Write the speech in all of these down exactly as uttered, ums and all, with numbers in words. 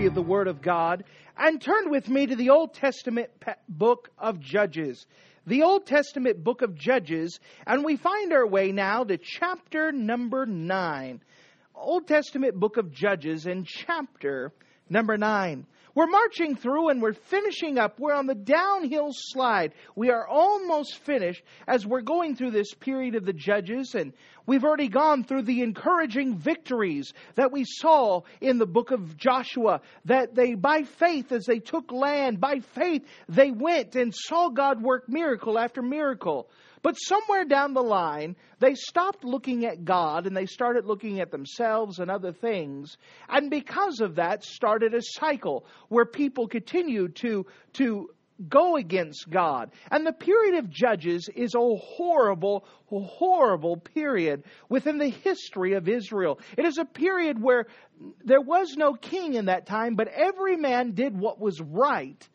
Of the Word of God, and turn with me to the Old Testament book of Judges. The Old Testament book of Judges, and we find our way now to chapter number nine. Old Testament book of Judges and chapter number nine. We're marching through and we're finishing up. We're on the downhill slide. We are almost finished as we're going through this period of the Judges, and we've already gone through the encouraging victories that we saw in the book of Joshua, that they, by faith, as they took land, by faith, they went and saw God work miracle after miracle. But somewhere down the line, they stopped looking at God and they started looking at themselves and other things. And because of that, started a cycle where people continued to, to go against God. And the period of Judges is a horrible, horrible period within the history of Israel. It is a period where there was no king in that time, but every man did what was right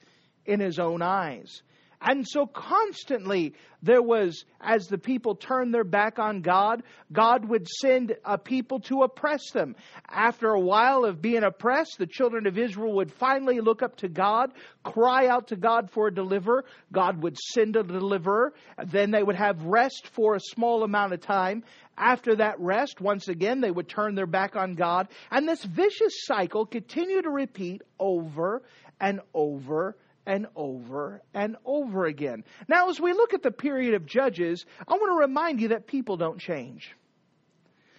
in his own eyes. And so constantly there was, as the people turned their back on God, God would send a people to oppress them. After a while of being oppressed, the children of Israel would finally look up to God, cry out to God for a deliverer. God would send a deliverer. Then they would have rest for a small amount of time. After that rest, once again, they would turn their back on God. And this vicious cycle continued to repeat over and over again. And over and over again. Now, as we look at the period of Judges, I want to remind you that people don't change.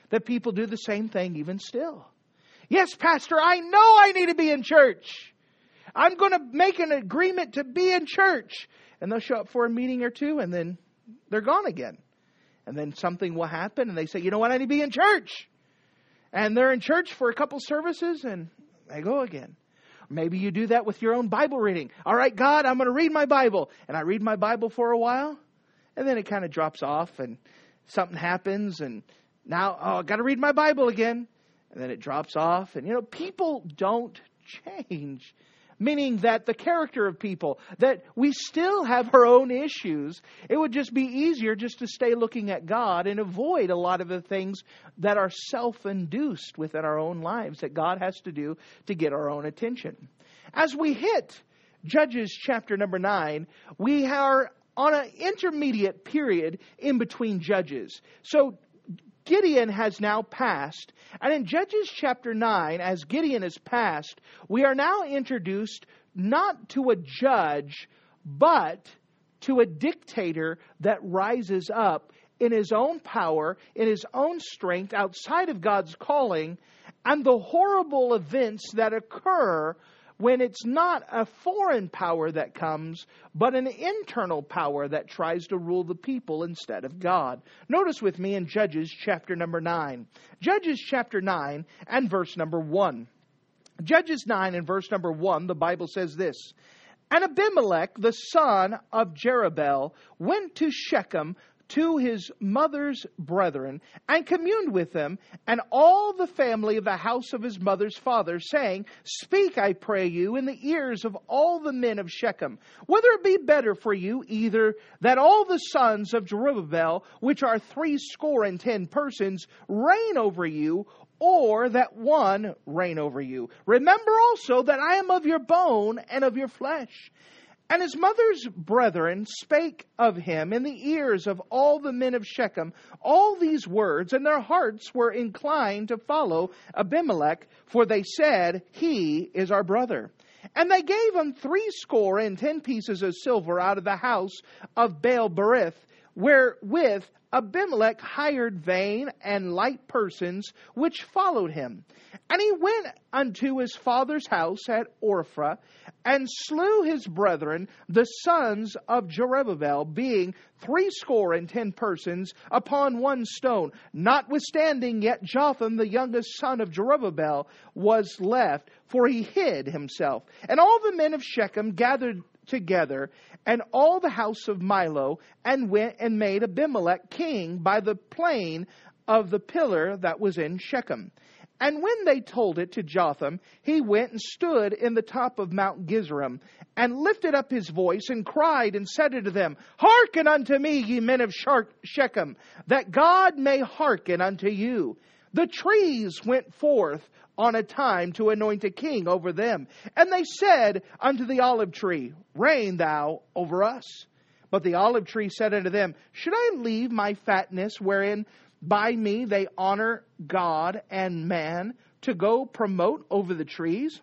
That people do the same thing even still. Yes, Pastor, I know I need to be in church. I'm going to make an agreement to be in church. And they'll show up for a meeting or two and then they're gone again. And then something will happen and they say, you know what, I need to be in church. And they're in church for a couple services and they go again. Maybe you do that with your own Bible reading. All right, God, I'm going to read my Bible. And I read my Bible for a while, and then it kind of drops off, and something happens, and now, oh, I've got to read my Bible again. And then it drops off. And, you know, people don't change, meaning that the character of people, that we still have our own issues. It would just be easier just to stay looking at God and avoid a lot of the things that are self-induced within our own lives that God has to do to get our own attention. As we hit Judges chapter number nine, we are on an intermediate period in between Judges. So Gideon has now passed, and in Judges chapter nine, as Gideon has passed, we are now introduced not to a judge, but to a dictator that rises up in his own power, in his own strength, outside of God's calling, and the horrible events that occur when it's not a foreign power that comes, but an internal power that tries to rule the people instead of God. Notice with me in Judges chapter number nine. Judges chapter nine and verse number one. Judges nine and verse number one, the Bible says this. And Abimelech, the son of Jerubbaal, went to Shechem to his mother's brethren, and communed with them, and all the family of the house of his mother's father, saying, Speak, I pray you, in the ears of all the men of Shechem, whether it be better for you either that all the sons of Jerubbaal, which are threescore and ten persons, reign over you, or that one reign over you. Remember also that I am of your bone and of your flesh. And his mother's brethren spake of him in the ears of all the men of Shechem all these words, and their hearts were inclined to follow Abimelech, for they said, He is our brother. And they gave him threescore and ten pieces of silver out of the house of Baal Berith, wherewith Abimelech hired vain and light persons which followed him. And he went unto his father's house at Orphrah, and slew his brethren, the sons of Jerubbaal, being threescore and ten persons, upon one stone. Notwithstanding, yet Jotham, the youngest son of Jerubbaal, was left, for he hid himself. And all the men of Shechem gathered together, and all the house of Millo, and went and made Abimelech king by the plain of the pillar that was in Shechem. And when they told it to Jotham, he went and stood in the top of Mount Gerizim, and lifted up his voice, and cried, and said unto them, Hearken unto me, ye men of Shechem, that God may hearken unto you. The trees went forth on a time to anoint a king over them. And they said unto the olive tree, Reign thou over us. But the olive tree said unto them, Should I leave my fatness, wherein by me they honor God and man, to go promote over the trees?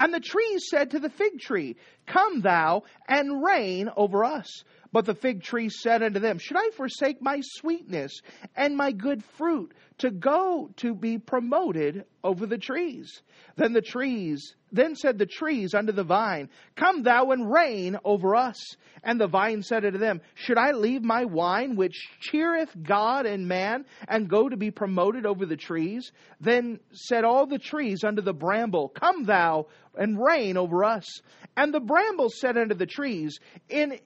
And the trees said to the fig tree, Come thou and reign over us. But the fig tree said unto them, Should I forsake my sweetness and my good fruit to go to be promoted over the trees? Then the trees, then said the trees unto the vine, Come thou and reign over us. And the vine said unto them, Should I leave my wine, which cheereth God and man, and go to be promoted over the trees? Then said all the trees unto the bramble, Come thou and reign over us. And the bramble said unto the trees, In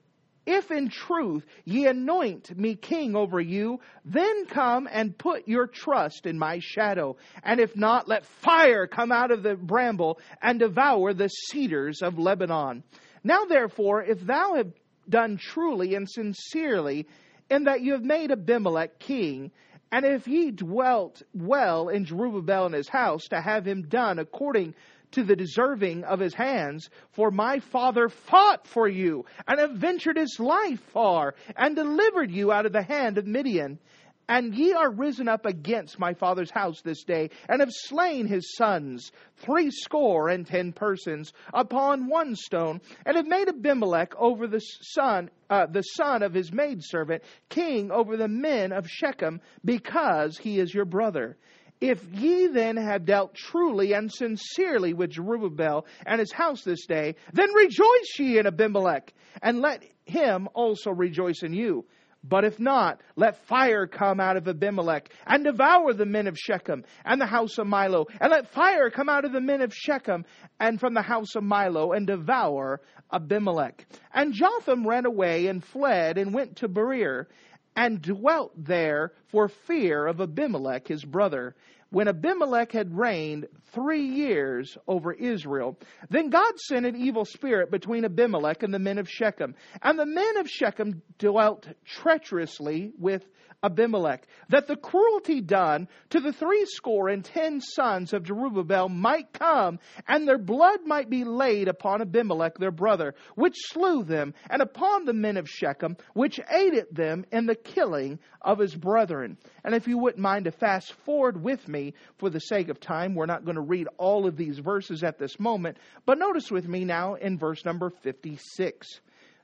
If in truth ye anoint me king over you, then come and put your trust in my shadow. And if not, let fire come out of the bramble and devour the cedars of Lebanon. Now therefore, if thou have done truly and sincerely, in that you have made Abimelech king, and if he dwelt well in Jerubbaal and his house, to have him done according to to the deserving of his hands, for my father fought for you, and adventured his life far, and delivered you out of the hand of Midian. And ye are risen up against my father's house this day, and have slain his sons, threescore and ten persons, upon one stone, and have made Abimelech over the son, uh, the son of his maidservant, king over the men of Shechem, because he is your brother. If ye then have dealt truly and sincerely with Jerubbaal and his house this day, then rejoice ye in Abimelech, and let him also rejoice in you. But if not, let fire come out of Abimelech, and devour the men of Shechem, and the house of Millo. And let fire come out of the men of Shechem, and from the house of Millo, and devour Abimelech. And Jotham ran away, and fled, and went to Beer, and dwelt there for fear of Abimelech his brother, when Abimelech had reigned three years over Israel. Then God sent an evil spirit between Abimelech and the men of Shechem. And the men of Shechem dwelt treacherously with Abimelech, that the cruelty done to the threescore and ten sons of Jerubbaal might come, and their blood might be laid upon Abimelech their brother, which slew them, and upon the men of Shechem, which aided them in the killing of his brethren. And if you wouldn't mind to fast forward with me for the sake of time, we're not going to read all of these verses at this moment, but notice with me now in verse number fifty-six.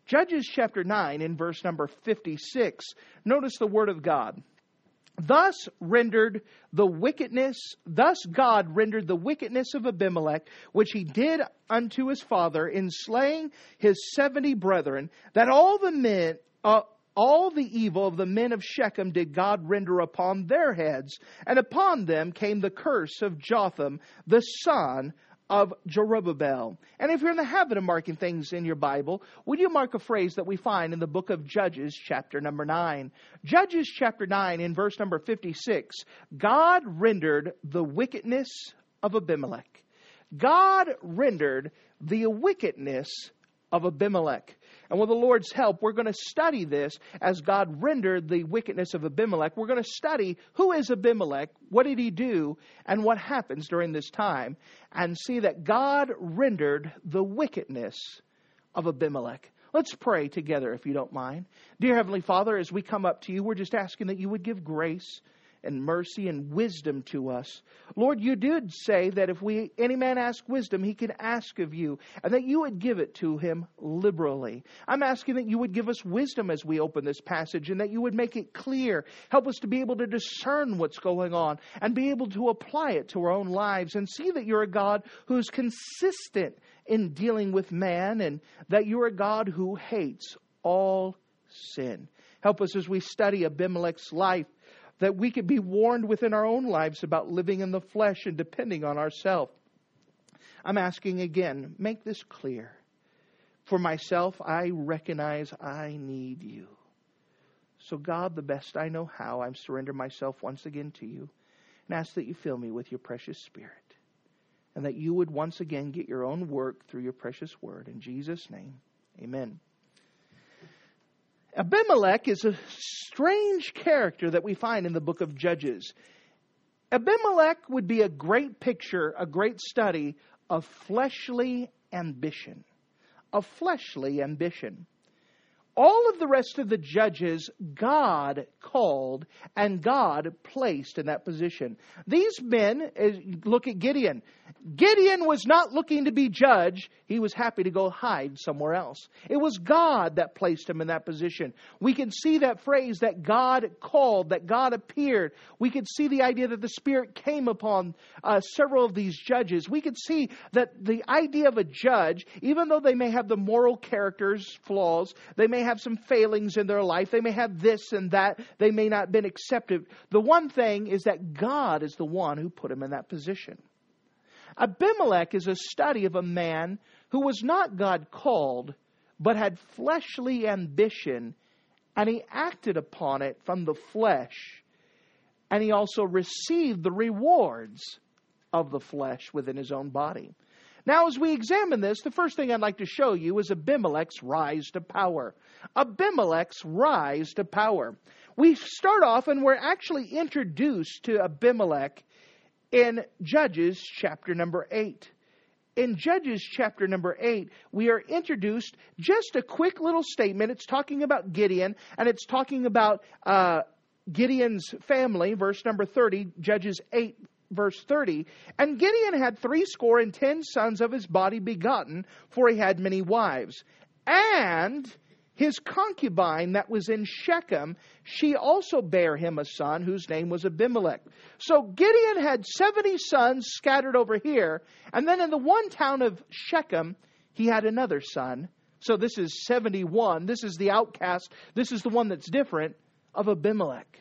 Judges chapter nine in verse number fifty-six, notice the word of God. Thus rendered the wickedness, thus God rendered the wickedness of Abimelech, which he did unto his father in slaying his seventy brethren, that all the men, uh, all the evil of the men of Shechem did God render upon their heads, and upon them came the curse of Jotham, the son of Jerubbaal. And if you're in the habit of marking things in your Bible, would you mark a phrase that we find in the book of Judges chapter number nine? Judges chapter nine in verse number fifty-six. God rendered the wickedness of Abimelech. God rendered the wickedness of Abimelech. And with the Lord's help, we're going to study this as God rendered the wickedness of Abimelech. We're going to study who is Abimelech, what did he do, and what happens during this time, and see that God rendered the wickedness of Abimelech. Let's pray together, if you don't mind. Dear Heavenly Father, as we come up to you, we're just asking that you would give grace and mercy and wisdom to us. Lord, you did say that if we any man ask wisdom, he can ask of you, and that you would give it to him liberally. I'm asking that you would give us wisdom as we open this passage, and that you would make it clear. Help us to be able to discern what's going on, and be able to apply it to our own lives, and see that you're a God who's consistent in dealing with man, and that you're a God who hates all sin. Help us as we study Abimelech's life, that we could be warned within our own lives about living in the flesh and depending on ourselves. I'm asking again, make this clear. For myself, I recognize I need you. So God, the best I know how, I surrender myself once again to you and ask that you fill me with your precious Spirit and that you would once again get your own work through your precious word. In Jesus' name, amen. Abimelech is a strange character that we find in the book of Judges. Abimelech would be a great picture, a great study of fleshly ambition. Of fleshly ambition. All of the rest of the judges, God called and God placed in that position. These men, look at Gideon. Gideon was not looking to be judge. He was happy to go hide somewhere else. It was God that placed him in that position. We can see that phrase that God called, that God appeared. We can see the idea that the Spirit came upon uh, several of these judges. We can see that the idea of a judge, even though they may have the moral characters, flaws, they may have some failings in their life. They may have this and that. They may not have been accepted. The one thing is that God is the one who put him in that position. Abimelech is a study of a man who was not God called, but had fleshly ambition, and he acted upon it from the flesh, and he also received the rewards of the flesh within his own body. Now, as we examine this, the first thing I'd like to show you is Abimelech's rise to power. Abimelech's rise to power. We start off and we're actually introduced to Abimelech in Judges chapter number eight. In Judges chapter number eight, we are introduced just a quick little statement. It's talking about Gideon and it's talking about uh, Gideon's family, verse number thirty, Judges eight. Verse thirty, and Gideon had threescore and ten sons of his body begotten, for he had many wives. And his concubine that was in Shechem, she also bare him a son, whose name was Abimelech. So Gideon had seventy sons scattered over here, and then in the one town of Shechem, he had another son. So this is seventy-one. This is the outcast. This is the one that's different of Abimelech.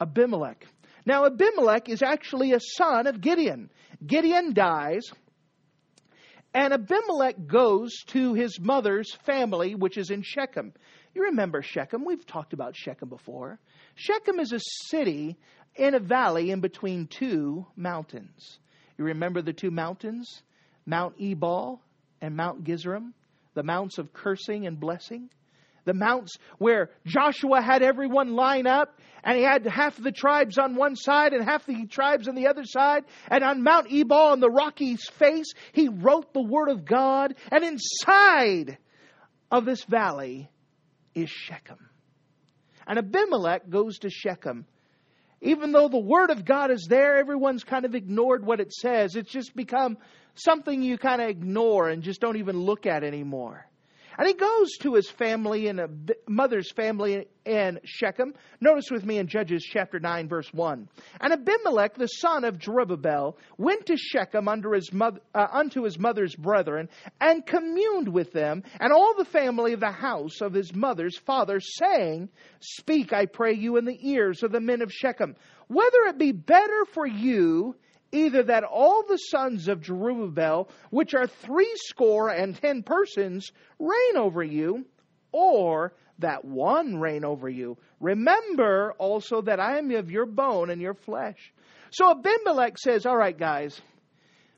Abimelech. Now, Abimelech is actually a son of Gideon. Gideon dies, and Abimelech goes to his mother's family, which is in Shechem. You remember Shechem. We've talked about Shechem before. Shechem is a city in a valley in between two mountains. You remember the two mountains, Mount Ebal and Mount Gerizim, the mounts of cursing and blessing. The mounts where Joshua had everyone line up, and he had half the tribes on one side and half the tribes on the other side. And on Mount Ebal, on the rocky face, he wrote the word of God. And inside of this valley is Shechem. And Abimelech goes to Shechem. Even though the word of God is there, everyone's kind of ignored what it says. It's just become something you kind of ignore and just don't even look at anymore. And he goes to his family and a mother's family in Shechem. Notice with me in Judges chapter nine, verse one. And Abimelech, the son of Jerubbaal, went to Shechem unto his, mother, uh, unto his mother's brethren and communed with them and all the family of the house of his mother's father, saying, Speak, I pray you, in the ears of the men of Shechem, whether it be better for you either that all the sons of Jerubbaal, which are threescore and ten persons, reign over you, or that one reign over you. Remember also that I am of your bone and your flesh. So Abimelech says, all right, guys,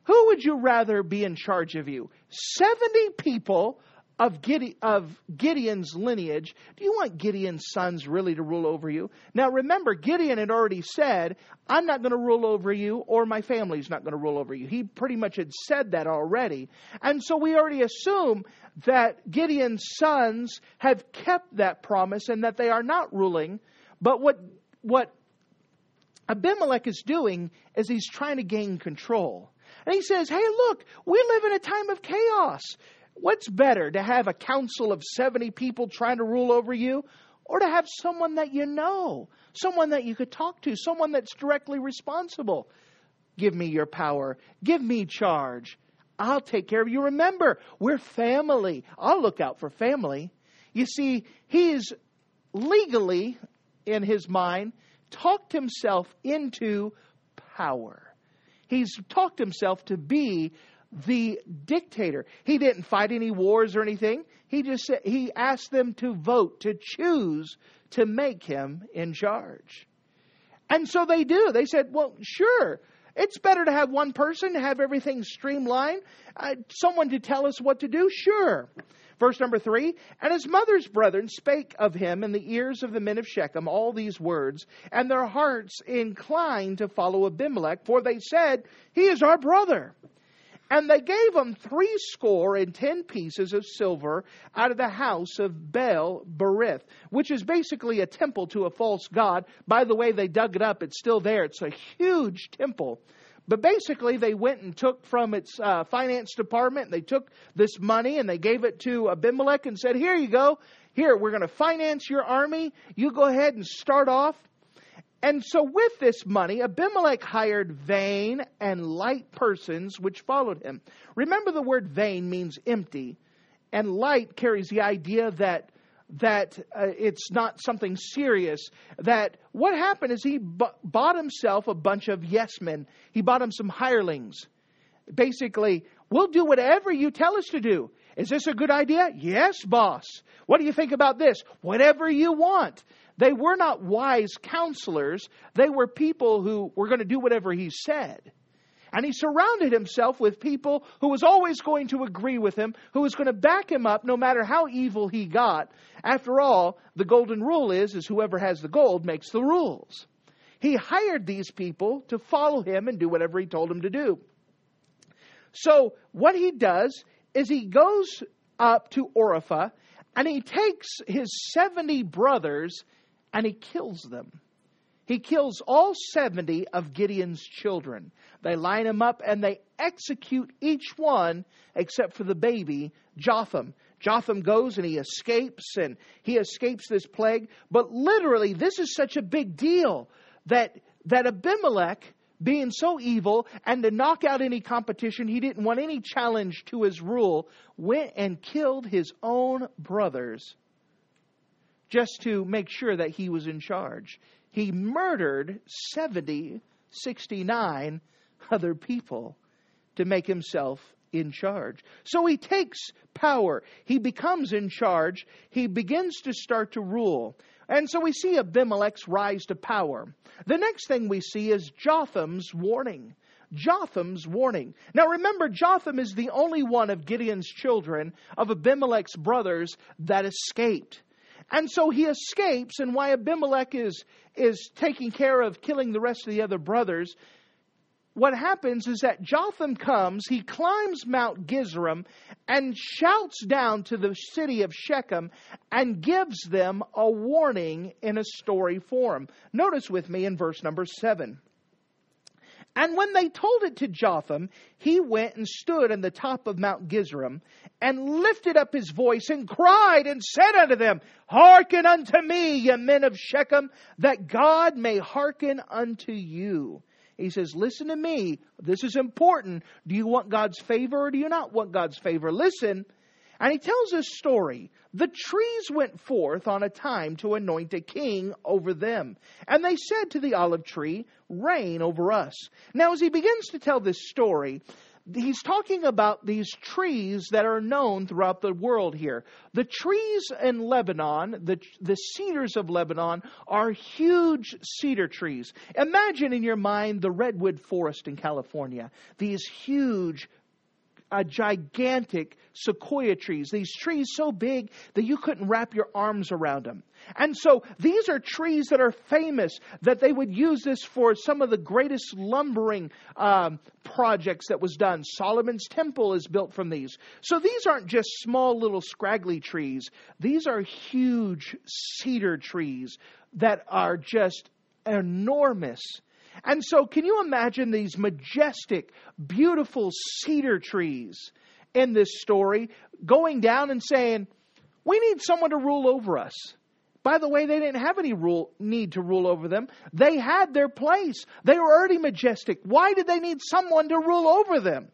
who would you rather be in charge of you? Seventy people of Gideon's lineage. Do you want Gideon's sons really to rule over you? Now remember, Gideon had already said, I'm not going to rule over you, or my family's not going to rule over you. He pretty much had said that already. And so we already assume that Gideon's sons have kept that promise and that they are not ruling. But what, what Abimelech is doing is he's trying to gain control. And he says, hey, look, we live in a time of chaos. What's better, to have a council of seventy people trying to rule over you, or to have someone that you know, someone that you could talk to, someone that's directly responsible? Give me your power. Give me charge. I'll take care of you. Remember, we're family. I'll look out for family. You see, he's legally, in his mind, talked himself into power. He's talked himself to be the dictator. He didn't fight any wars or anything. He just said, he asked them to vote, to choose to make him in charge. And so they do. They said, well, sure, it's better to have one person, to have everything streamlined, uh, someone to tell us what to do. Sure. Verse number three, and his mother's brethren spake of him in the ears of the men of Shechem all these words, and their hearts inclined to follow Abimelech, for they said, he is our brother. And they gave him three score and ten pieces of silver out of the house of Baal Berith, which is basically a temple to a false god. By the way, they dug it up. It's still there. It's a huge temple. But basically, they went and took from its uh, finance department. They took this money and they gave it to Abimelech and said, here you go. Here, we're going to finance your army. You go ahead and start off. And so with this money, Abimelech hired vain and light persons which followed him. Remember, the word vain means empty, and light carries the idea that that uh, it's not something serious. That what happened is he b- bought himself a bunch of yes men. He bought him some hirelings. Basically, we'll do whatever you tell us to do. Is this a good idea? Yes, boss. What do you think about this? Whatever you want. They were not wise counselors. They were people who were going to do whatever he said. And he surrounded himself with people who was always going to agree with him, who was going to back him up no matter how evil he got. After all, the golden rule is, is whoever has the gold makes the rules. He hired these people to follow him and do whatever he told them to do. So what he does is he goes up to Orpha and he takes his seventy brothers and he kills them. He kills all seventy of Gideon's children. They line him up and they execute each one except for the baby, Jotham. Jotham goes and he escapes and he escapes this plague. But literally, this is such a big deal that, that Abimelech, being so evil and to knock out any competition, he didn't want any challenge to his rule, went and killed his own brothers just to make sure that he was in charge. He murdered seventy, sixty-nine other people to make himself in charge. So he takes power. He becomes in charge. He begins to start to rule. And so we see Abimelech's rise to power. The next thing we see is Jotham's warning. Jotham's warning. Now remember, Jotham is the only one of Gideon's children, of Abimelech's brothers, that escaped. And so he escapes, and why Abimelech is, is taking care of killing the rest of the other brothers, what happens is that Jotham comes, he climbs Mount Gerizim, and shouts down to the city of Shechem, and gives them a warning in a story form. Notice with me in verse number seven. And when they told it to Jotham, he went and stood on the top of Mount Gerizim and lifted up his voice and cried and said unto them, hearken unto me, ye men of Shechem, that God may hearken unto you. He says, listen to me. This is important. Do you want God's favor or do you not want God's favor? Listen. And he tells this story. The trees went forth on a time to anoint a king over them. And they said to the olive tree, reign over us. Now, as he begins to tell this story, he's talking about these trees that are known throughout the world here. The trees in Lebanon, the, the cedars of Lebanon, are huge cedar trees. Imagine in your mind the redwood forest in California. These huge Uh, gigantic sequoia trees, these trees so big that you couldn't wrap your arms around them. And so these are trees that are famous, that they would use this for some of the greatest lumbering um, projects that was done. Solomon's temple is built from these. So these aren't just small little scraggly trees. These are huge cedar trees that are just enormous. And so can you imagine these majestic, beautiful cedar trees in this story going down and saying, we need someone to rule over us. By the way, they didn't have any rule need to rule over them. They had their place. They were already majestic. Why did they need someone to rule over them?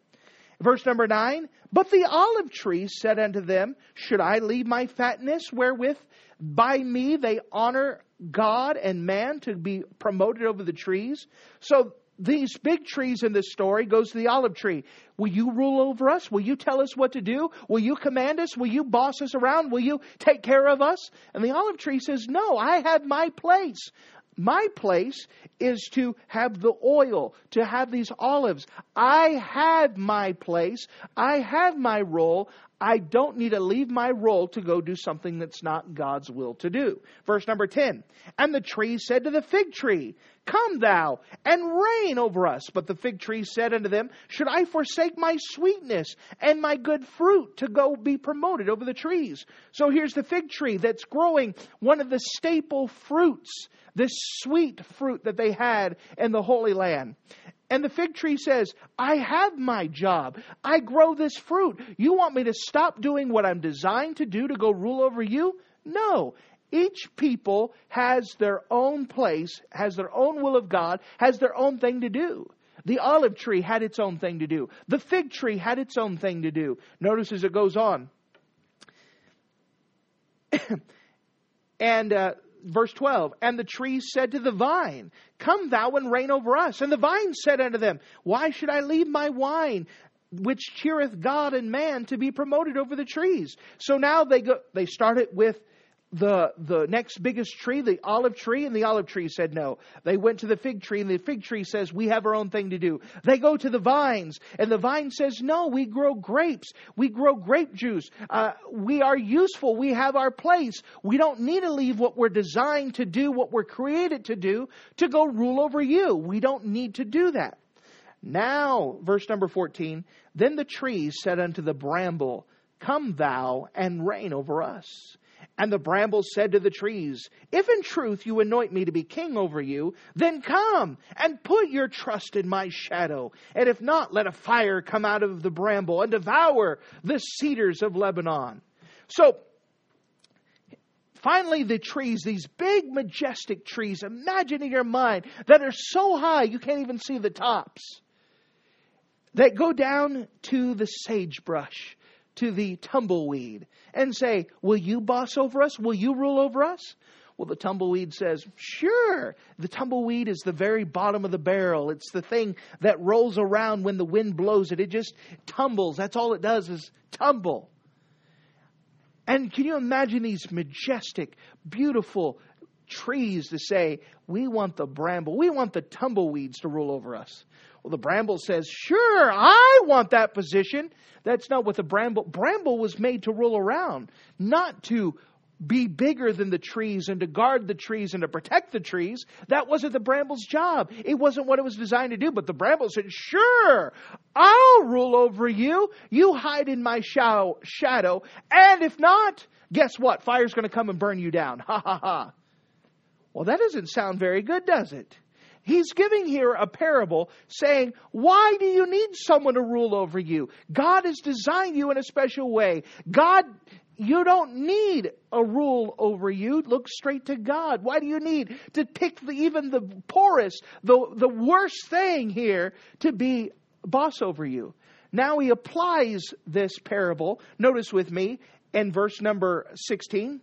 Verse number nine, but the olive tree said unto them, should I leave my fatness wherewith by me they honor God and man to be promoted over the trees? So these big trees in this story goes to the olive tree. Will you rule over us? Will you tell us what to do? Will you command us? Will you boss us around? Will you take care of us? And the olive tree says, no, I have my place. My place is to have the oil, to have these olives. I have my place. I have my role. I don't need to leave my role to go do something that's not God's will to do. Verse number ten. And the tree said to the fig tree, come thou and reign over us. But the fig tree said unto them, should I forsake my sweetness and my good fruit to go be promoted over the trees? So here's the fig tree that's growing one of the staple fruits, this sweet fruit that they had in the Holy Land. And the fig tree says, I have my job. I grow this fruit. You want me to stop doing what I'm designed to do to go rule over you? No. Each people has their own place, has their own will of God, has their own thing to do. The olive tree had its own thing to do. The fig tree had its own thing to do. Notice as it goes on. and... uh Verse twelve, and the tree said to the vine, come thou and reign over us. And the vine said unto them, why should I leave my wine, which cheereth God and man, to be promoted over the trees? So now they go. They start it with the the next biggest tree, the olive tree, and the olive tree said no. They went to the fig tree, and the fig tree says, we have our own thing to do. They go to the vines, and the vine says, no, we grow grapes. We grow grape juice. Uh, we are useful. We have our place. We don't need to leave what we're designed to do, what we're created to do, to go rule over you. We don't need to do that. Now, verse number fourteen, then the tree said unto the bramble, come thou and reign over us. And the bramble said to the trees, if in truth you anoint me to be king over you, then come and put your trust in my shadow. And if not, let a fire come out of the bramble and devour the cedars of Lebanon. So finally, the trees, these big, majestic trees, imagine in your mind, that are so high you can't even see the tops, that go down to the sagebrush, to the tumbleweed, and say, will you boss over us? Will you rule over us? Well, the tumbleweed says, sure. The tumbleweed is the very bottom of the barrel. It's the thing that rolls around when the wind blows it. It just tumbles. That's all it does is tumble. And can you imagine these majestic, beautiful trees to say, we want the bramble, we want the tumbleweeds to rule over us? Well, the bramble says, sure, I want that position. That's not what the bramble... Bramble was made to rule around, not to be bigger than the trees and to guard the trees and to protect the trees. That wasn't the bramble's job. It wasn't what it was designed to do. But the bramble said, sure, I'll rule over you. You hide in my shadow. And if not, guess what? Fire's going to come and burn you down. Ha, ha, ha. Well, that doesn't sound very good, does it? He's giving here a parable saying, why do you need someone to rule over you? God has designed you in a special way. God, you don't need a rule over you. Look straight to God. Why do you need to pick the, even the poorest, the, the worst thing here to be boss over you? Now he applies this parable. Notice with me in verse number sixteen.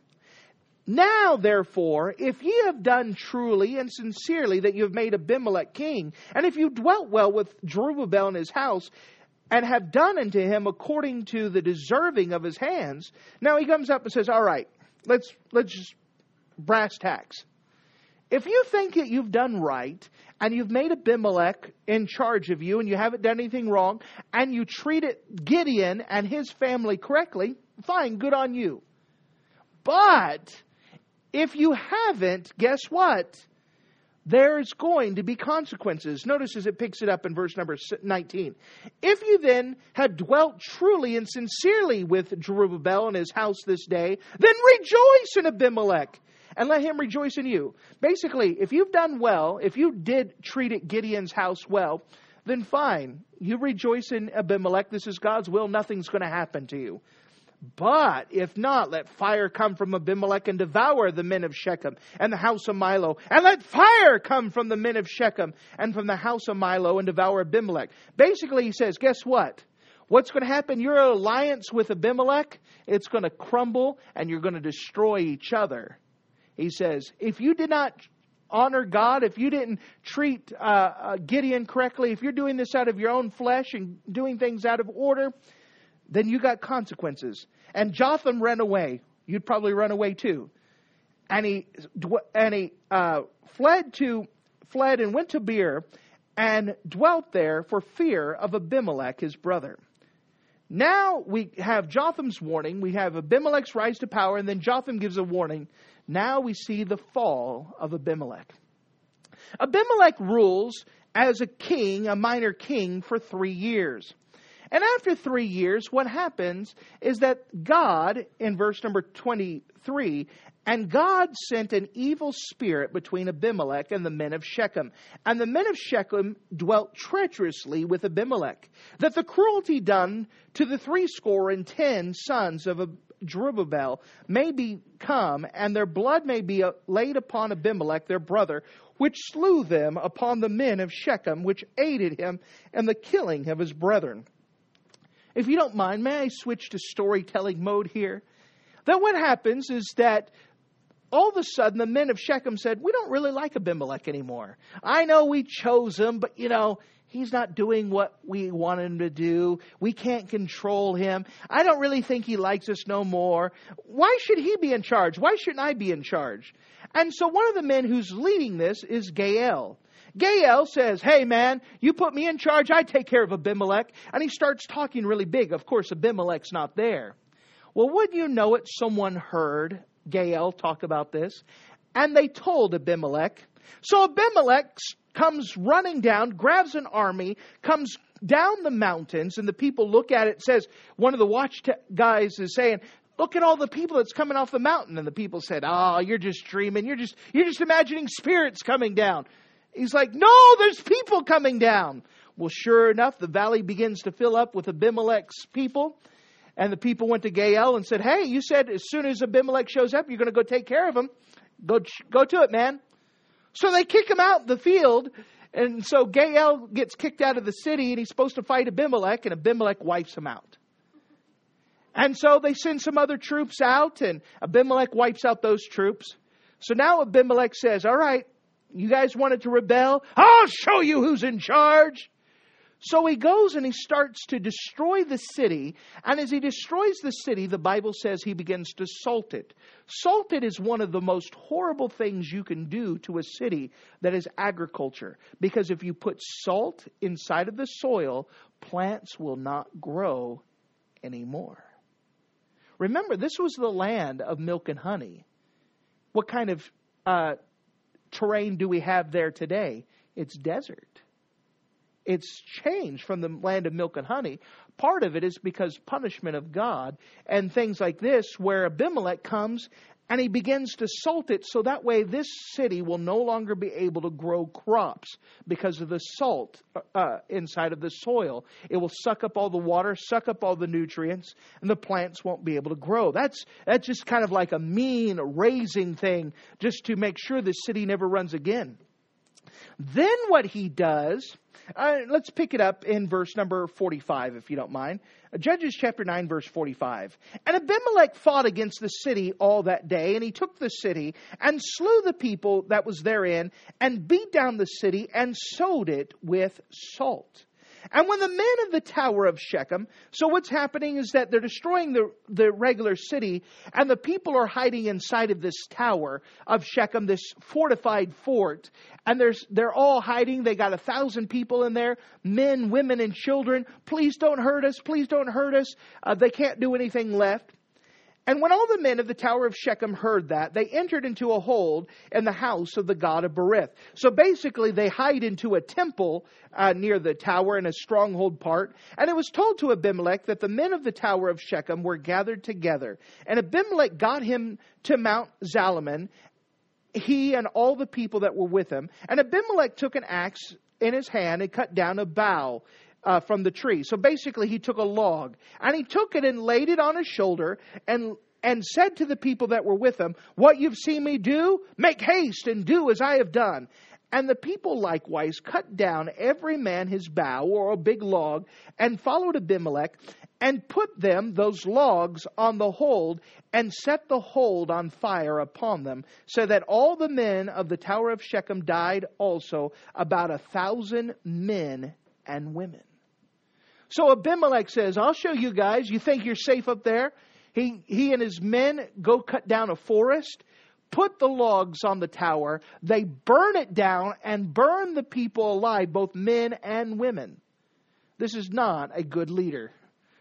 Now, therefore, if ye have done truly and sincerely that you have made Abimelech king, and if you dwelt well with Jerubbaal in his house, and have done unto him according to the deserving of his hands. Now he comes up and says, all right, let's, let's just brass tacks. If you think that you've done right, and you've made Abimelech in charge of you, and you haven't done anything wrong, and you treated Gideon and his family correctly, fine, good on you. But if you haven't, guess what? There's going to be consequences. Notice as it picks it up in verse number nineteen. If you then have dwelt truly and sincerely with Jerubbaal and his house this day, then rejoice in Abimelech and let him rejoice in you. Basically, if you've done well, if you did treat at Gideon's house well, then fine. You rejoice in Abimelech. This is God's will. Nothing's going to happen to you. But if not, let fire come from Abimelech and devour the men of Shechem and the house of Milo. And let fire come from the men of Shechem and from the house of Milo and devour Abimelech. Basically, he says, guess what? What's going to happen? Your alliance with Abimelech, it's going to crumble and you're going to destroy each other. He says, if you did not honor God, if you didn't treat uh, uh, Gideon correctly, if you're doing this out of your own flesh and doing things out of order, then you got consequences. And Jotham ran away. You'd probably run away too. And he and he uh, fled to fled and went to Beer and dwelt there for fear of Abimelech, his brother. Now we have Jotham's warning. We have Abimelech's rise to power, and then Jotham gives a warning. Now we see the fall of Abimelech. Abimelech rules as a king, a minor king, for three years. And after three years, what happens is that God, in verse number twenty-three, and God sent an evil spirit between Abimelech and the men of Shechem. And the men of Shechem dwelt treacherously with Abimelech, that the cruelty done to the threescore and ten sons of Jerubbaal may become, and their blood may be laid upon Abimelech, their brother, which slew them upon the men of Shechem, which aided him in the killing of his brethren. If you don't mind, may I switch to storytelling mode here? Then what happens is that all of a sudden the men of Shechem said, we don't really like Abimelech anymore. I know we chose him, but, you know, he's not doing what we want him to do. We can't control him. I don't really think he likes us no more. Why should he be in charge? Why shouldn't I be in charge? And so one of the men who's leading this is Gael. Gael says, hey, man, you put me in charge, I take care of Abimelech. And he starts talking really big. Of course, Abimelech's not there. Well, wouldn't you know it, someone heard Gael talk about this, and they told Abimelech. So Abimelech comes running down, grabs an army, comes down the mountains, and the people look at it and says, one of the watch te- guys is saying, look at all the people that's coming off the mountain. And the people said, oh, you're just dreaming. You're just, you're just imagining spirits coming down. He's like, no, there's people coming down. Well, sure enough, the valley begins to fill up with Abimelech's people. And the people went to Gael and said, hey, you said as soon as Abimelech shows up, you're going to go take care of him. Go go to it, man. So they kick him out in the field. And so Gael gets kicked out of the city, and he's supposed to fight Abimelech, and Abimelech wipes him out. And so they send some other troops out, and Abimelech wipes out those troops. So now Abimelech says, all right, you guys wanted to rebel? I'll show you who's in charge. So he goes and he starts to destroy the city. And as he destroys the city, the Bible says he begins to salt it. Salt it is one of the most horrible things you can do to a city that is agriculture. Because if you put salt inside of the soil, plants will not grow anymore. Remember, this was the land of milk and honey. What kind of uh, terrain do we have there today? It's desert. It's changed from the land of milk and honey. Part of it is because punishment of God and things like this, where Abimelech comes and he begins to salt it. So that way this city will no longer be able to grow crops because of the salt uh, inside of the soil. It will suck up all the water, suck up all the nutrients, and the plants won't be able to grow. That's, that's just kind of like a mean raising thing just to make sure the city never runs again. Then what he does, uh, let's pick it up in verse number forty-five, if you don't mind. Judges chapter nine, verse forty-five. And Abimelech fought against the city all that day, and he took the city and slew the people that was therein, and beat down the city and sowed it with salt. And when the men of the tower of Shechem, so what's happening is that they're destroying the, the regular city, and the people are hiding inside of this tower of Shechem, this fortified fort. And there's, they're all hiding. They got a thousand people in there, men, women, and children. Please don't hurt us. Please don't hurt us. Uh, they can't do anything left. And when all the men of the tower of Shechem heard that, they entered into a hold in the house of the god of Berith. So basically, they hide into a temple uh, near the tower in a stronghold part. And it was told to Abimelech that the men of the tower of Shechem were gathered together. And Abimelech got him to Mount Zalmon, he and all the people that were with him. And Abimelech took an axe in his hand and cut down a bough Uh, from the tree. So basically he took a log and he took it and laid it on his shoulder and and said to the people that were with him, what you've seen me do, make haste and do as I have done. And the people likewise cut down every man his bough or a big log and followed Abimelech. and put them, those logs, on the hold, and set the hold on fire upon them, so that all the men of the tower of Shechem died also, about a thousand men and women. So Abimelech says, I'll show you guys, you think you're safe up there? He, he and his men go cut down a forest, put the logs on the tower, they burn it down and burn the people alive, both men and women. This is not a good leader,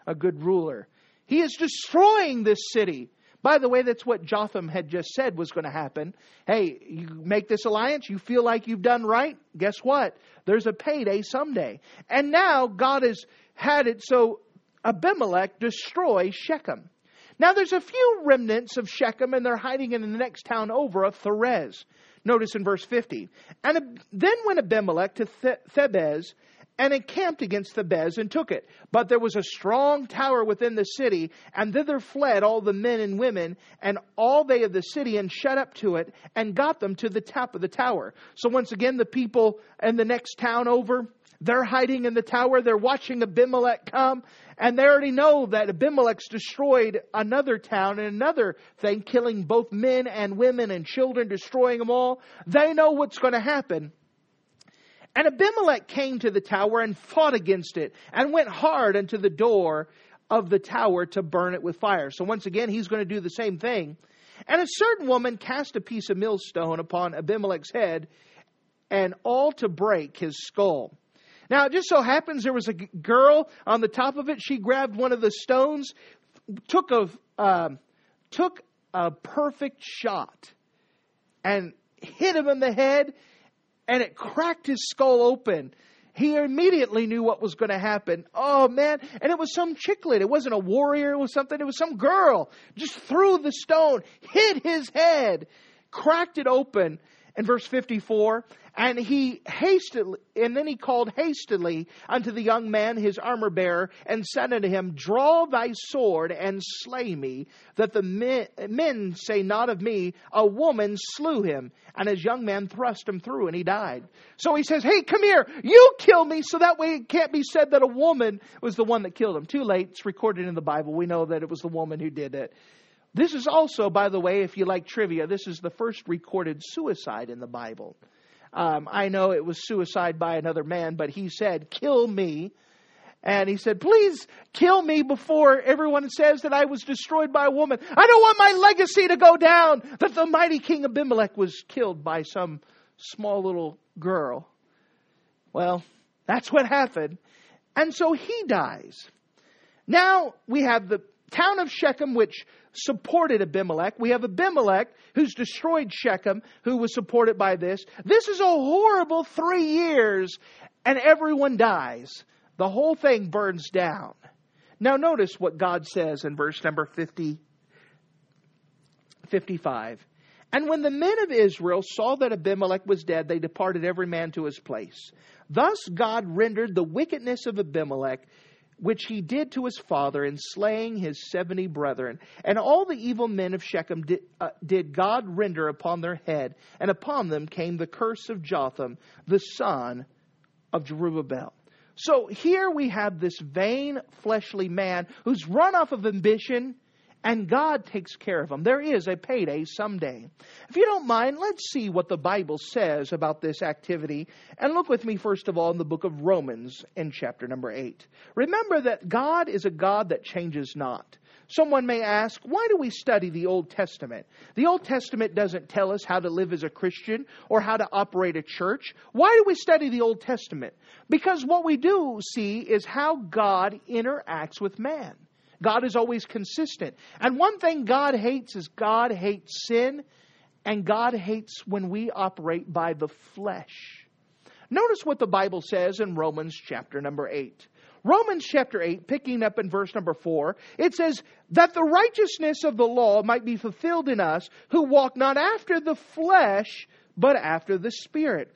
a good ruler. He is destroying this city. By the way, that's what Jotham had just said was going to happen. Hey, you make this alliance, you feel like you've done right. Guess what? There's a payday someday. And now God has had it so Abimelech destroys Shechem. Now there's a few remnants of Shechem, and they're hiding in the next town over of Thebez. Notice in verse fifty. And then went Abimelech to Thebez and encamped against Thebez and took it. But there was a strong tower within the city, and thither fled all the men and women and all they of the city, and shut up to it, and got them to the top of the tower. So once again, the people in the next town over, they're hiding in the tower. They're watching Abimelech come. And they already know that Abimelech's destroyed another town and another thing, killing both men and women and children, destroying them all. They know what's going to happen. And Abimelech came to the tower and fought against it, and went hard unto the door of the tower to burn it with fire. So once again, he's going to do the same thing. And a certain woman cast a piece of millstone upon Abimelech's head, and all to break his skull. Now, it just so happens there was a girl on the top of it. She grabbed one of the stones, took a, uh, took a perfect shot, and hit him in the head, and it cracked his skull open. He immediately knew what was going to happen. Oh, man. And it was some chicklet. It wasn't a warrior. It was something. It was some girl. Just threw the stone, hit his head, cracked it open. In verse fifty-four, and he hastily, and then he called hastily unto the young man, his armor bearer, and said unto him, draw thy sword and slay me, that the men, men say not of me, a woman slew him. And his young man thrust him through, and he died. So he says, hey, come here, you kill me, so that way it can't be said that a woman was the one that killed him. Too late, it's recorded in the Bible. We know that it was the woman who did it. This is also, by the way, if you like trivia, this is the first recorded suicide in the Bible. Um, I know it was suicide by another man, but he said, kill me. And he said, please kill me before everyone says that I was destroyed by a woman. I don't want my legacy to go down, that the mighty King Abimelech was killed by some small little girl. Well, that's what happened. And so he dies. Now we have the town of Shechem, which supported Abimelech. We have Abimelech, who's destroyed Shechem, who was supported by this. This is a horrible three years, and everyone dies. The whole thing burns down. Now notice what God says in verse number fifty, fifty-five. And when the men of Israel saw that Abimelech was dead, they departed every man to his place. Thus God rendered the wickedness of Abimelech, which he did to his father in slaying his seventy brethren. And all the evil men of Shechem did, uh, did God render upon their head, and upon them came the curse of Jotham, the son of Jerubbaal. So here we have this vain fleshly man who's run off of ambition, and God takes care of him. There is a payday someday. If you don't mind, let's see what the Bible says about this activity. And look with me, first of all, in the book of Romans in chapter number eight. Remember that God is a God that changes not. Someone may ask, why do we study the Old Testament? The Old Testament doesn't tell us how to live as a Christian or how to operate a church. Why do we study the Old Testament? Because what we do see is how God interacts with man. God is always consistent. And one thing God hates is God hates sin, and God hates when we operate by the flesh. Notice what the Bible says in Romans chapter number eight. Romans chapter eight, picking up in verse number four, it says, that the righteousness of the law might be fulfilled in us, who walk not after the flesh, but after the Spirit.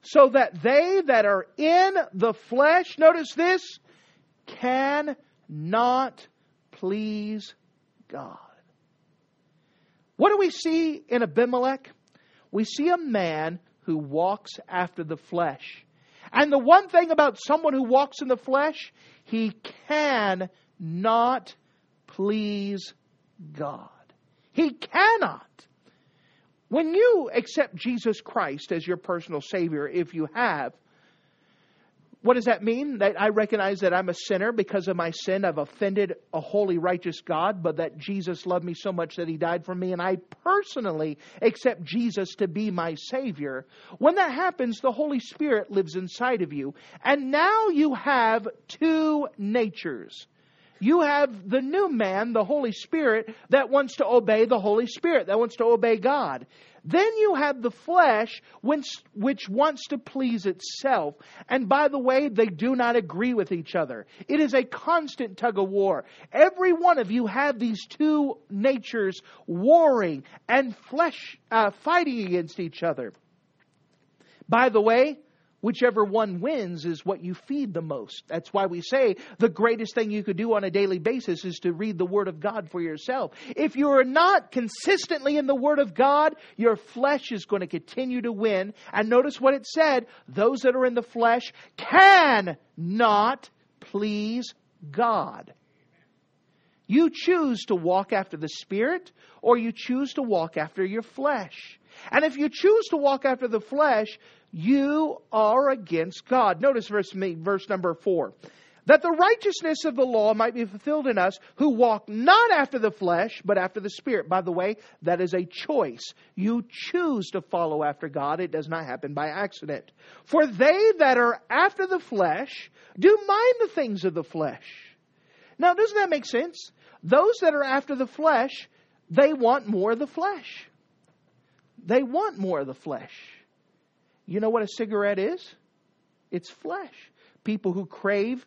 So that they that are in the flesh, notice this, cannot please God. What do we see in Abimelech? We see a man who walks after the flesh. And the one thing about someone who walks in the flesh, he cannot please God. He cannot. When you accept Jesus Christ as your personal Savior, if you have, what does that mean? That I recognize that I'm a sinner because of my sin. I've offended a holy, righteous God, but that Jesus loved me so much that He died for me, and I personally accept Jesus to be my Savior. When that happens, the Holy Spirit lives inside of you. And now you have two natures. You have the new man, the Holy Spirit, that wants to obey the Holy Spirit, that wants to obey God. Then you have the flesh, which, which wants to please itself. And by the way, they do not agree with each other. It is a constant tug of war. Every one of you have these two natures warring and flesh uh, fighting against each other. By the way, whichever one wins is what you feed the most. That's why we say the greatest thing you could do on a daily basis is to read the Word of God for yourself. If you are not consistently in the Word of God, your flesh is going to continue to win. And notice what it said. Those that are in the flesh cannot please God. You choose to walk after the Spirit, or you choose to walk after your flesh. And if you choose to walk after the flesh, you are against God. Notice verse, verse number four. That the righteousness of the law might be fulfilled in us who walk not after the flesh, but after the Spirit. By the way, that is a choice. You choose to follow after God. It does not happen by accident. For they that are after the flesh do mind the things of the flesh. Now, doesn't that make sense? Those that are after the flesh, they want more of the flesh. They want more of the flesh. You know what a cigarette is? It's flesh. People who crave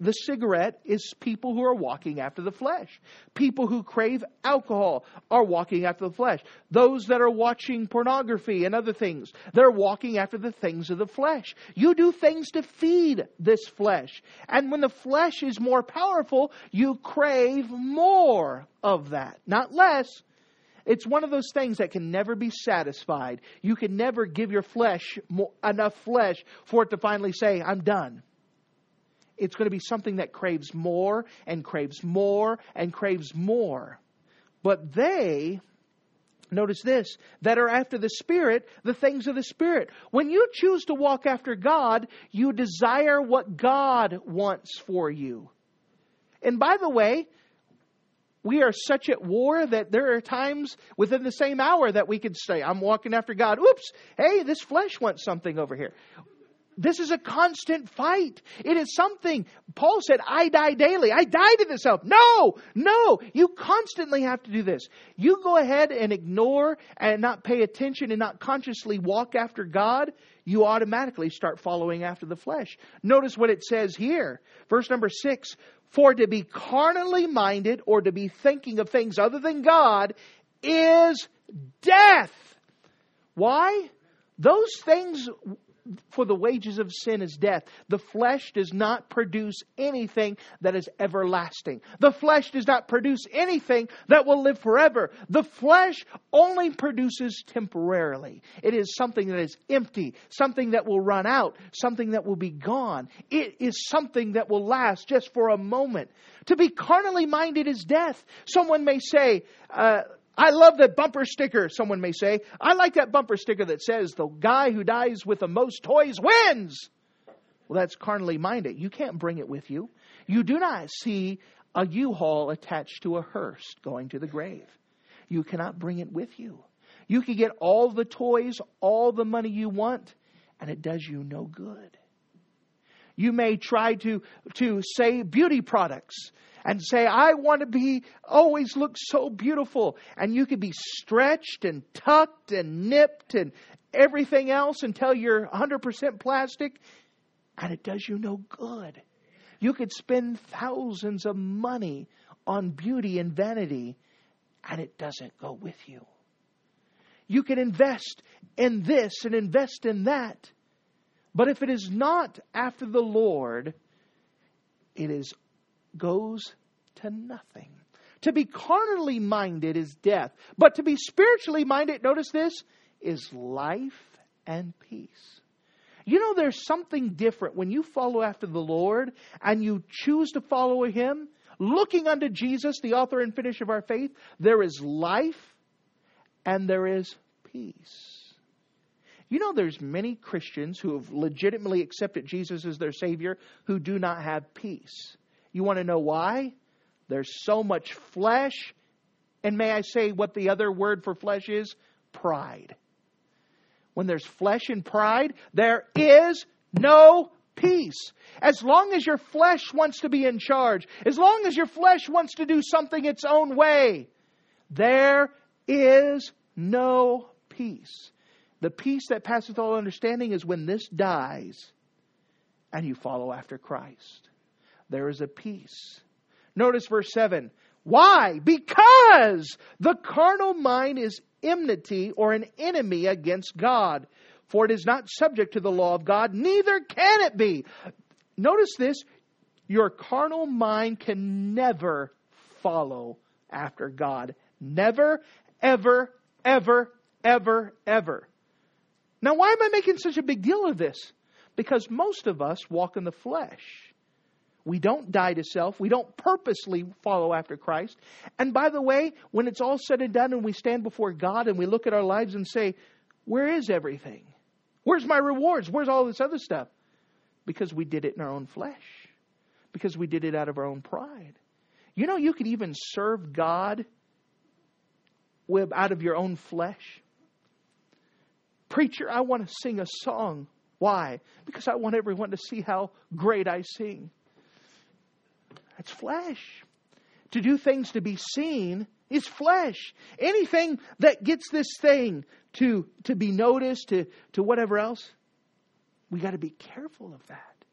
the cigarette is people who are walking after the flesh. People who crave alcohol are walking after the flesh. Those that are watching pornography and other things, they're walking after the things of the flesh. You do things to feed this flesh. And when the flesh is more powerful, you crave more of that, not less. It's one of those things that can never be satisfied. You can never give your flesh more, enough flesh for it to finally say, I'm done. It's going to be something that craves more and craves more and craves more. But they, notice this, that are after the Spirit, the things of the Spirit. When you choose to walk after God, you desire what God wants for you. And by the way, we are such at war that there are times within the same hour that we could say, I'm walking after God. Oops, hey, this flesh wants something over here. This is a constant fight. It is something. Paul said, I die daily. I die to this self. No, no, you constantly have to do this. You go ahead and ignore and not pay attention and not consciously walk after God. You automatically start following after the flesh. Notice what it says here. Verse number six, for to be carnally minded or to be thinking of things other than God is death. Why? Those things... For the wages of sin is death. The flesh does not produce anything that is everlasting. The flesh does not produce anything that will live forever. The flesh only produces temporarily. It is something that is empty, something that will run out, something that will be gone. It is something that will last just for a moment. To be carnally minded is death. Someone may say, uh, I love that bumper sticker, someone may say. I like that bumper sticker that says, the guy who dies with the most toys wins. Well, that's carnally minded. You can't bring it with you. You do not see a U-Haul attached to a hearse going to the grave. You cannot bring it with you. You can get all the toys, all the money you want, and it does you no good. You may try to, to say beauty products and say, I want to be, always look so beautiful. And you could be stretched and tucked and nipped and everything else until you're one hundred percent plastic. and it does you no good. You could spend thousands of money on beauty and vanity, and it doesn't go with you. You can invest in this and invest in that, but if it is not after the Lord, it is goes to nothing. To be carnally minded is death, but to be spiritually minded, notice this, is life and peace. You know, there's something different when you follow after the Lord and you choose to follow Him, looking unto Jesus, the author and finisher of our faith. There is life and there is peace. You know, there's many Christians who have legitimately accepted Jesus as their Savior who do not have peace. You want to know why? There's so much flesh, and may I say what the other word for flesh is? Pride. When there's flesh and pride, there is no peace. As long as your flesh wants to be in charge, as long as your flesh wants to do something its own way, there is no peace. The peace that passeth all understanding is when this dies and you follow after Christ. There is a peace. Notice verse seven. Why? Because the carnal mind is enmity or an enemy against God. For it is not subject to the law of God, neither can it be. Notice this. Your carnal mind can never follow after God. Never, ever, ever, ever, ever. Now, why am I making such a big deal of this? Because most of us walk in the flesh. We don't die to self. We don't purposely follow after Christ. And by the way, when it's all said and done and we stand before God and we look at our lives and say, where is everything? Where's my rewards? Where's all this other stuff? Because we did it in our own flesh. Because we did it out of our own pride. You know, you could even serve God with, out of your own flesh. Preacher, I want to sing a song. Why? Because I want everyone to see how great I sing. It's flesh. To do things to be seen is flesh. Anything that gets this thing to, to be noticed, to, to whatever else, we got to be careful of that.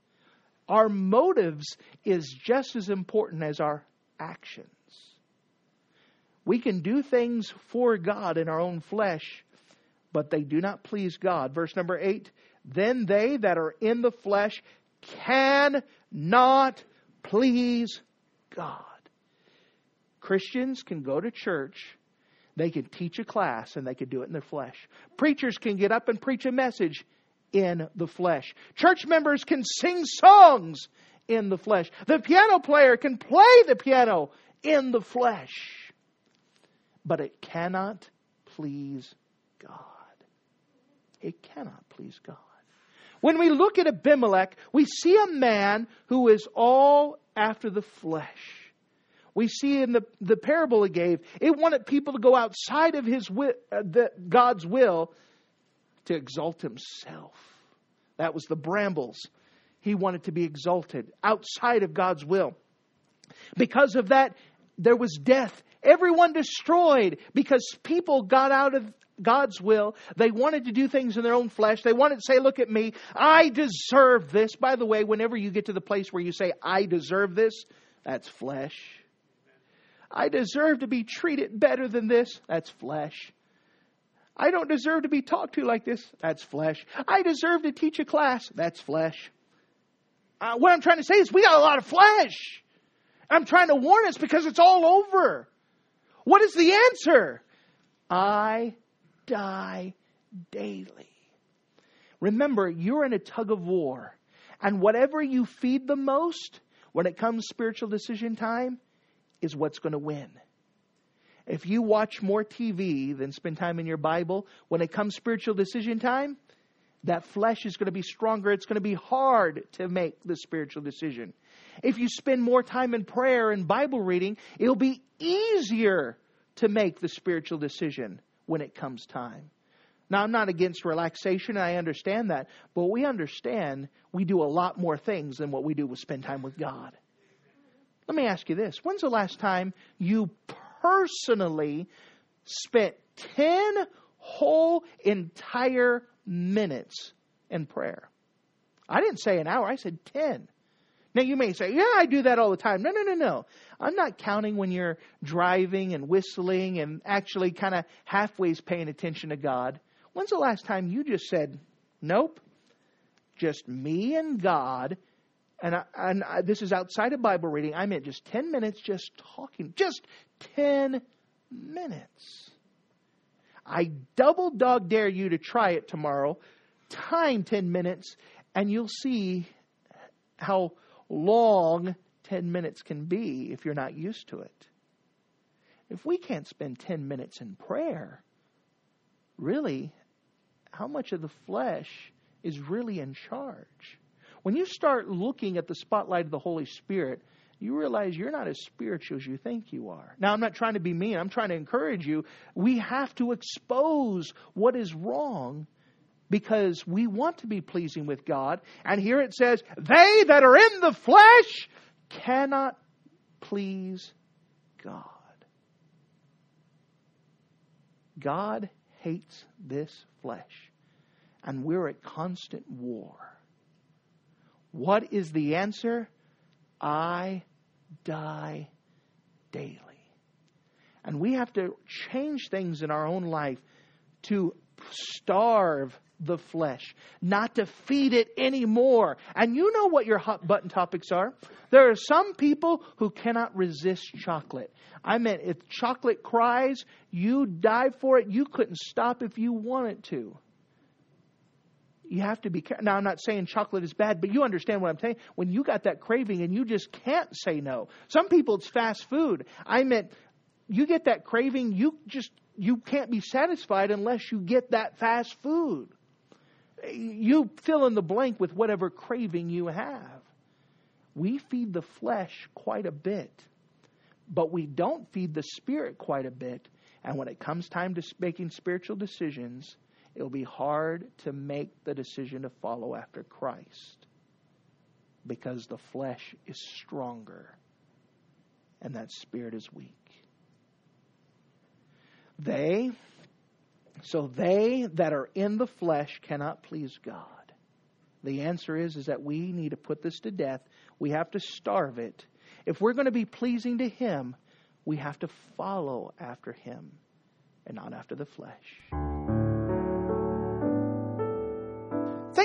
Our motives is just as important as our actions. We can do things for God in our own flesh, but they do not please God. Verse number eight, then they that are in the flesh cannot please God. Christians can go to church. They can teach a class and they can do it in their flesh. Preachers can get up and preach a message in the flesh. Church members can sing songs in the flesh. The piano player can play the piano in the flesh. But it cannot please God. It cannot please God. When we look at Abimelech, we see a man who is all after the flesh. We see in the, the parable he gave, it wanted people to go outside of his will, uh, the, God's will to exalt himself. That was the brambles. He wanted to be exalted outside of God's will. Because of that, there was death. Everyone destroyed because people got out of God's will. They wanted to do things in their own flesh. They wanted to say, look at me. I deserve this. By the way, whenever you get to the place where you say, I deserve this, that's flesh. I deserve to be treated better than this. That's flesh. I don't deserve to be talked to like this. That's flesh. I deserve to teach a class. That's flesh. Uh, what I'm trying to say is we got a lot of flesh. I'm trying to warn us because it's all over. What is the answer? I die daily. Remember, you're in a tug of war. And whatever you feed the most, when it comes spiritual decision time, is what's going to win. If you watch more T V than spend time in your Bible, when it comes spiritual decision time, that flesh is going to be stronger. It's going to be hard to make the spiritual decision. If you spend more time in prayer and Bible reading, it'll be easier to make the spiritual decision when it comes time. Now, I'm not against relaxation, and I understand that, but we understand we do a lot more things than what we do with spend time with God. Let me ask you this. When's the last time you personally spent ten whole entire minutes in prayer? I didn't say an hour. I said ten. Now, you may say, yeah, I do that all the time. No, no, no, no. I'm not counting when you're driving and whistling and actually kind of halfway paying attention to God. When's the last time you just said, nope, just me and God, and, I, and I, this is outside of Bible reading. I meant just ten minutes just talking, just ten minutes. I double dog dare you to try it tomorrow. Time ten minutes, and you'll see how long ten minutes can be if you're not used to it. If we can't spend ten minutes in prayer, really, how much of the flesh is really in charge? When you start looking at the spotlight of the Holy Spirit, you realize you're not as spiritual as you think you are. Now, I'm not trying to be mean. I'm trying to encourage you. We have to expose what is wrong, because we want to be pleasing with God. And here it says, they that are in the flesh cannot please God. God hates this flesh. And we're at constant war. What is the answer? I die daily. And we have to change things in our own life to starve the flesh, not to feed it anymore. And you know what your hot button topics are. There are some people who cannot resist chocolate. I meant if chocolate cries, you die for it. You couldn't stop if you wanted to. You have to be careful. Now, I'm not saying chocolate is bad, but you understand what I'm saying. When you got that craving and you just can't say no. Some people, it's fast food. I meant you get that craving, you just you can't be satisfied unless you get that fast food. You fill in the blank with whatever craving you have. We feed the flesh quite a bit, but we don't feed the spirit quite a bit. And when it comes time to making spiritual decisions, it'll be hard to make the decision to follow after Christ, because the flesh is stronger and that spirit is weak. They, so they that are in the flesh cannot please God. The answer is, is that we need to put this to death. We have to starve it. If we're going to be pleasing to Him, we have to follow after Him and not after the flesh.